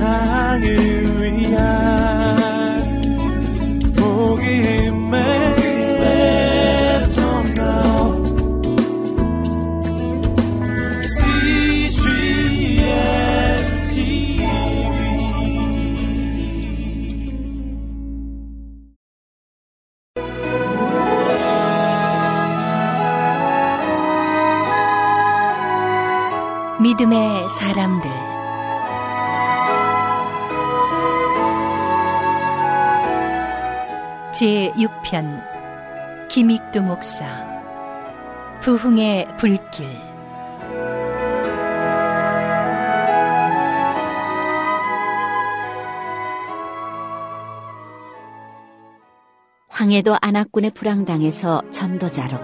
세상을 위한 복음의 전도 CGN TV. 믿음의 사람들 제6편 김익두 목사 부흥의 불길. 황해도 안악군의 불황당에서 전도자로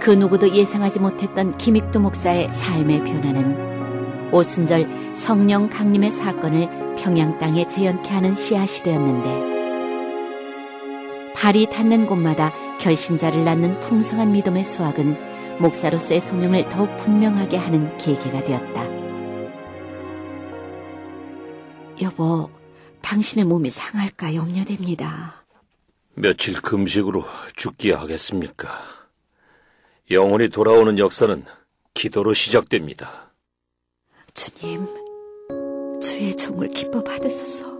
그 누구도 예상하지 못했던 김익두 목사의 삶의 변화는 오순절 성령 강림의 사건을 평양 땅에 재연케 하는 씨앗이 되었는데, 발이 닿는 곳마다 결신자를 낳는 풍성한 믿음의 수확은 목사로서의 소명을 더욱 분명하게 하는 계기가 되었다. 여보, 당신의 몸이 상할까 염려됩니다. 며칠 금식으로 죽기야 하겠습니까? 영혼이 돌아오는 역사는 기도로 시작됩니다. 주님, 주의 종을 기뻐 받으소서.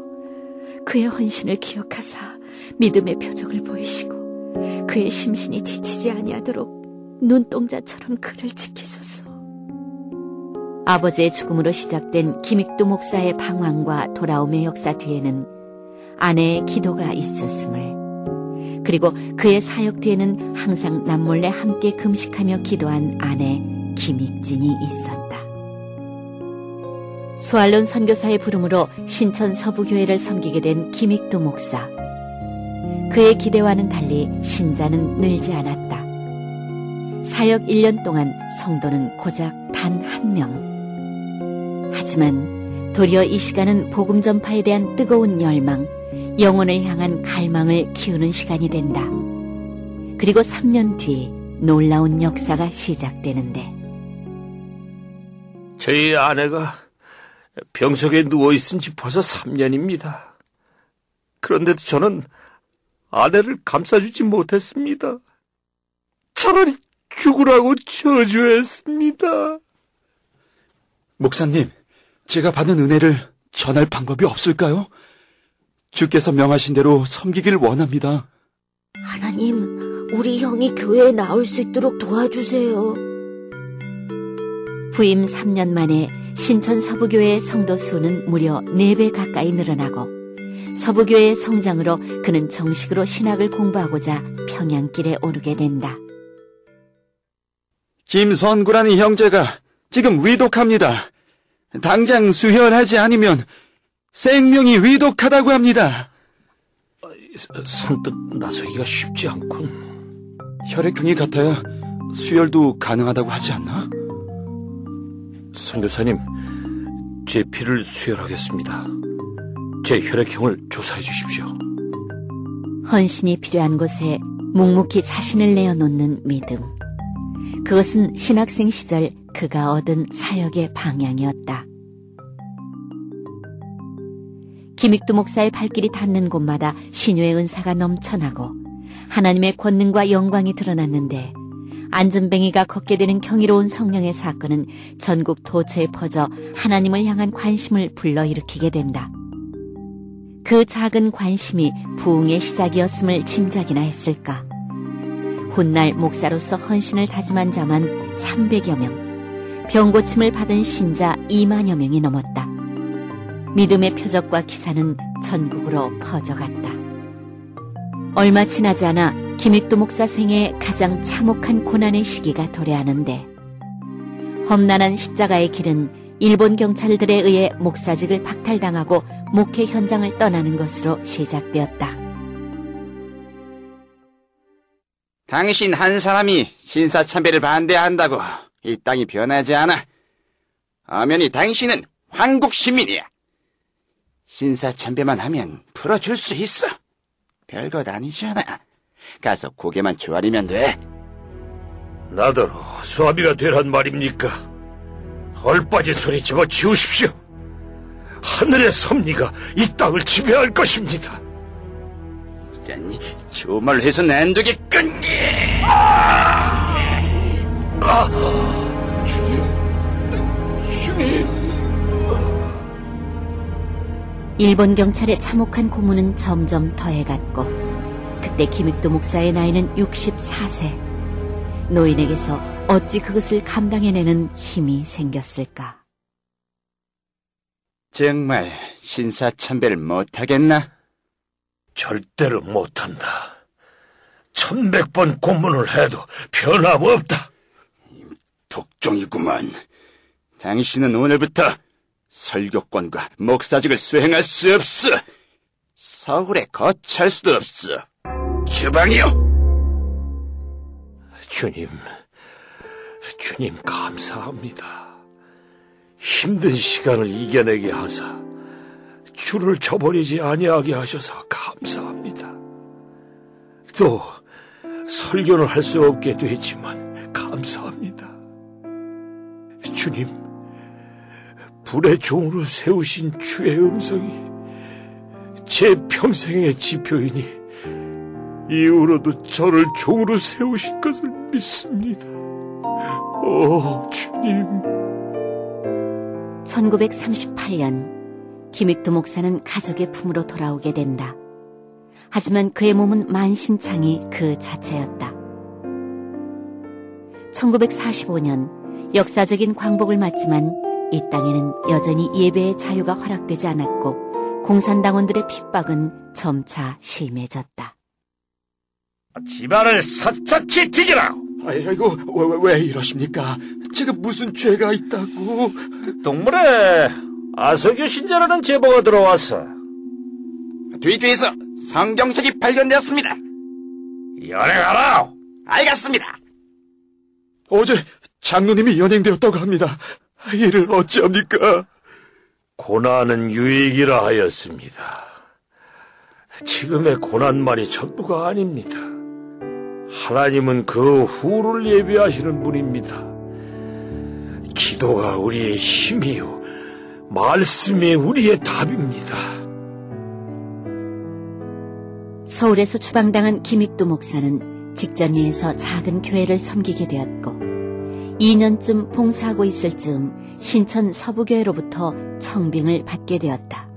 그의 헌신을 기억하사 믿음의 표적을 보이시고 그의 심신이 지치지 아니하도록 눈동자처럼 그를 지키소서. 아버지의 죽음으로 시작된 김익두 목사의 방황과 돌아옴의 역사 뒤에는 아내의 기도가 있었음을, 그리고 그의 사역 뒤에는 항상 남몰래 함께 금식하며 기도한 아내 김익진이 있었다. 소알론 선교사의 부름으로 신천 서부교회를 섬기게 된 김익두 목사. 그의 기대와는 달리 신자는 늘지 않았다. 사역 1년 동안 성도는 고작 단 한 명. 하지만 도리어 이 시간은 복음 전파에 대한 뜨거운 열망, 영혼을 향한 갈망을 키우는 시간이 된다. 그리고 3년 뒤 놀라운 역사가 시작되는데, 저희 아내가 병석에 누워있은 지 벌써 3년입니다. 그런데도 저는 아내를 감싸주지 못했습니다. 차라리 죽으라고 저주했습니다. 목사님, 제가 받은 은혜를 전할 방법이 없을까요? 주께서 명하신 대로 섬기길 원합니다. 하나님, 우리 형이 교회에 나올 수 있도록 도와주세요. 부임 3년 만에 신천 서부교회의 성도 수는 무려 4배 가까이 늘어나고, 서부교회의 성장으로 그는 정식으로 신학을 공부하고자 평양길에 오르게 된다. 김선구라는 형제가 지금 위독합니다. 당장 수혈하지 않으면 생명이 위독하다고 합니다. 선뜻 나서기가 쉽지 않군. 혈액형이 같아야 수혈도 가능하다고 하지 않나? 선교사님, 제 피를 수혈하겠습니다. 제 혈액형을 조사해 주십시오. 헌신이 필요한 곳에 묵묵히 자신을 내어놓는 믿음. 그것은 신학생 시절 그가 얻은 사역의 방향이었다. 김익두 목사의 발길이 닿는 곳마다 신유의 은사가 넘쳐나고 하나님의 권능과 영광이 드러났는데, 안전뱅이가 걷게 되는 경이로운 성령의 사건은 전국 도처에 퍼져 하나님을 향한 관심을 불러일으키게 된다. 그 작은 관심이 부흥의 시작이었음을 짐작이나 했을까. 훗날 목사로서 헌신을 다짐한 자만 300여 명, 병고침을 받은 신자 2만여 명이 넘었다. 믿음의 표적과 기사는 전국으로 퍼져갔다. 얼마 지나지 않아 김익두 목사 생애 가장 참혹한 고난의 시기가 도래하는데, 험난한 십자가의 길은 일본 경찰들에 의해 목사직을 박탈당하고 목회 현장을 떠나는 것으로 시작되었다. 당신 한 사람이 신사참배를 반대한다고 이 땅이 변하지 않아. 엄연히 당신은 한국 시민이야. 신사참배만 하면 풀어줄 수 있어. 별것 아니잖아. 가서 고개만 조아리면 돼. 나더러 수아비가 되란 말입니까? 얼빠진 소리 집어치우십시오. 하늘의 섭리가 이 땅을 지배할 것입니다. 그러니 저 말로 해서는 안 되겠군. 주님. 일본 경찰의 참혹한 고문은 점점 더해갔고, 그때 김익두 목사의 나이는 64세. 노인에게서 어찌 그것을 감당해내는 힘이 생겼을까? 정말 신사참배를 못하겠나? 절대로 못한다. 1,100번 고문을 해도 변함없다. 독종이구만. 당신은 오늘부터 설교권과 목사직을 수행할 수 없어. 서울에 거처할 수도 없어. 주방이요. 주님 감사합니다. 힘든 시간을 이겨내게 하사 주를 저버리지 아니하게 하셔서 감사합니다. 또 설교는 할 수 없게 되지만 감사합니다. 주님, 불의 종으로 세우신 주의 음성이 제 평생의 지표이니 이후로도 저를 종으로 세우실 것을 믿습니다. 오 주님. 1938년 김익두 목사는 가족의 품으로 돌아오게 된다. 하지만 그의 몸은 만신창이 그 자체였다. 1945년 역사적인 광복을 맞지만 이 땅에는 여전히 예배의 자유가 허락되지 않았고 공산당원들의 핍박은 점차 심해졌다. 집안을 샅샅이 뒤지라! 아이고, 왜 이러십니까? 제가 무슨 죄가 있다고? 동물에 아서교 신자라는 제보가 들어와서 뒤주에서 성경책이 발견되었습니다. 연행하라! 알겠습니다. 어제 장로님이 연행되었다고 합니다. 이를 어찌합니까? 고난은 유익이라 하였습니다. 지금의 고난만이 전부가 아닙니다. 하나님은 그 후를 예비하시는 분입니다. 기도가 우리의 힘이요, 말씀이 우리의 답입니다. 서울에서 추방당한 김익두 목사는 직전위에서 작은 교회를 섬기게 되었고, 2년쯤 봉사하고 있을 즈음 신천 서부교회로부터 청빙을 받게 되었다.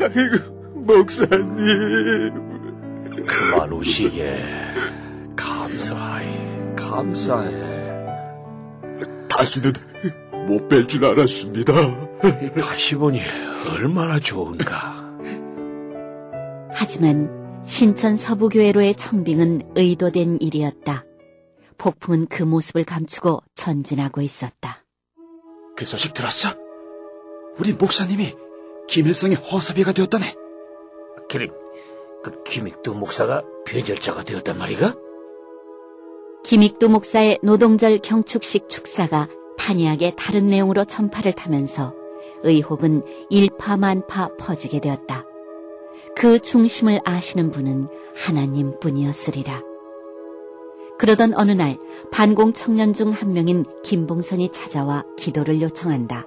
아이고, 목사님. 그만 우시게. 감사해. 다시는 못 뵐 줄 알았습니다. 다시 보니 얼마나 좋은가. 하지만 신천 서부교회로의 청빙은 의도된 일이었다. 폭풍은 그 모습을 감추고 전진하고 있었다. 그 소식 들었어? 우리 목사님이 김일성의 허수아비가 되었다네. 그 김익두 목사가 변절자가 되었단 말이가? 김익두 목사의 노동절 경축식 축사가 판이하게 다른 내용으로 전파를 타면서 의혹은 일파만파 퍼지게 되었다. 그 중심을 아시는 분은 하나님뿐이었으리라. 그러던 어느 날 반공 청년 중 한 명인 김봉선이 찾아와 기도를 요청한다.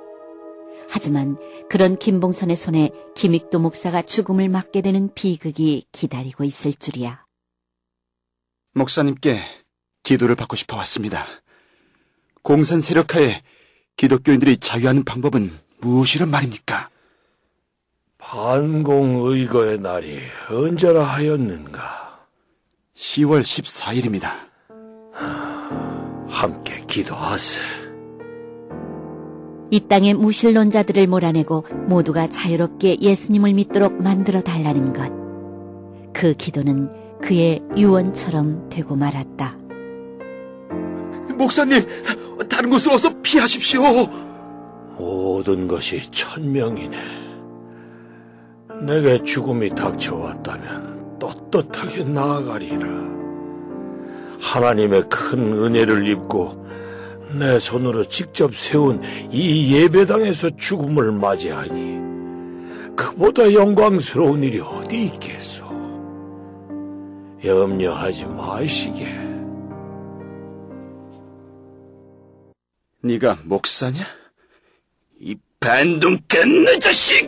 하지만 그런 김봉선의 손에 김익두 목사가 죽음을 맞게 되는 비극이 기다리고 있을 줄이야. 목사님께 기도를 받고 싶어 왔습니다. 공산 세력하에 기독교인들이 자유하는 방법은 무엇이란 말입니까? 반공의거의 날이 언제라 하였는가? 10월 14일입니다. 함께 기도하세. 이 땅의 무신론자들을 몰아내고 모두가 자유롭게 예수님을 믿도록 만들어 달라는 것. 그 기도는 그의 유언처럼 되고 말았다. 목사님, 다른 곳을 어서 피하십시오. 모든 것이 천명이네. 내게 죽음이 닥쳐왔다면 떳떳하게 나아가리라. 하나님의 큰 은혜를 입고 내 손으로 직접 세운 이 예배당에서 죽음을 맞이하니 그보다 영광스러운 일이 어디 있겠소. 염려하지 마시게. 네가 목사냐? 이 반동깐 너 자식!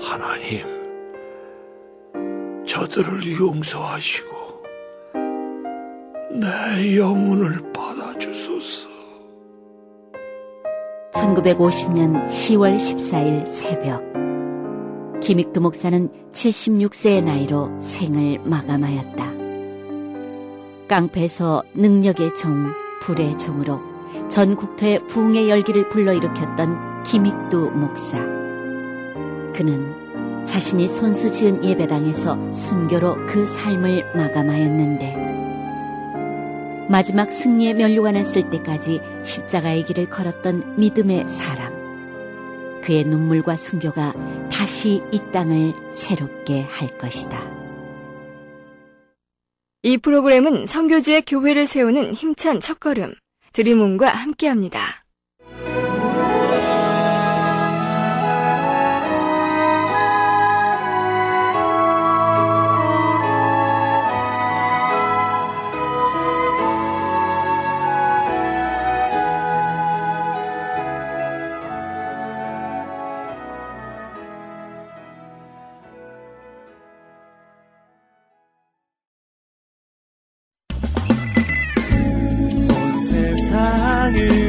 하나님, 저들을 용서하시고 내 영혼을 받아주소서. 1950년 10월 14일 새벽, 김익두 목사는 76세의 나이로 생을 마감하였다. 깡패에서 능력의 종, 불의 종으로 전 국토의 부흥의 열기를 불러일으켰던 김익두 목사. 그는 자신이 손수 지은 예배당에서 순교로 그 삶을 마감하였는데, 마지막 승리의 면류가 났을 때까지 십자가의 길을 걸었던 믿음의 사람, 그의 눈물과 순교가 다시 이 땅을 새롭게 할 것이다. 이 프로그램은 선교지의 교회를 세우는 힘찬 첫걸음, 드림온과 함께합니다. 사랑을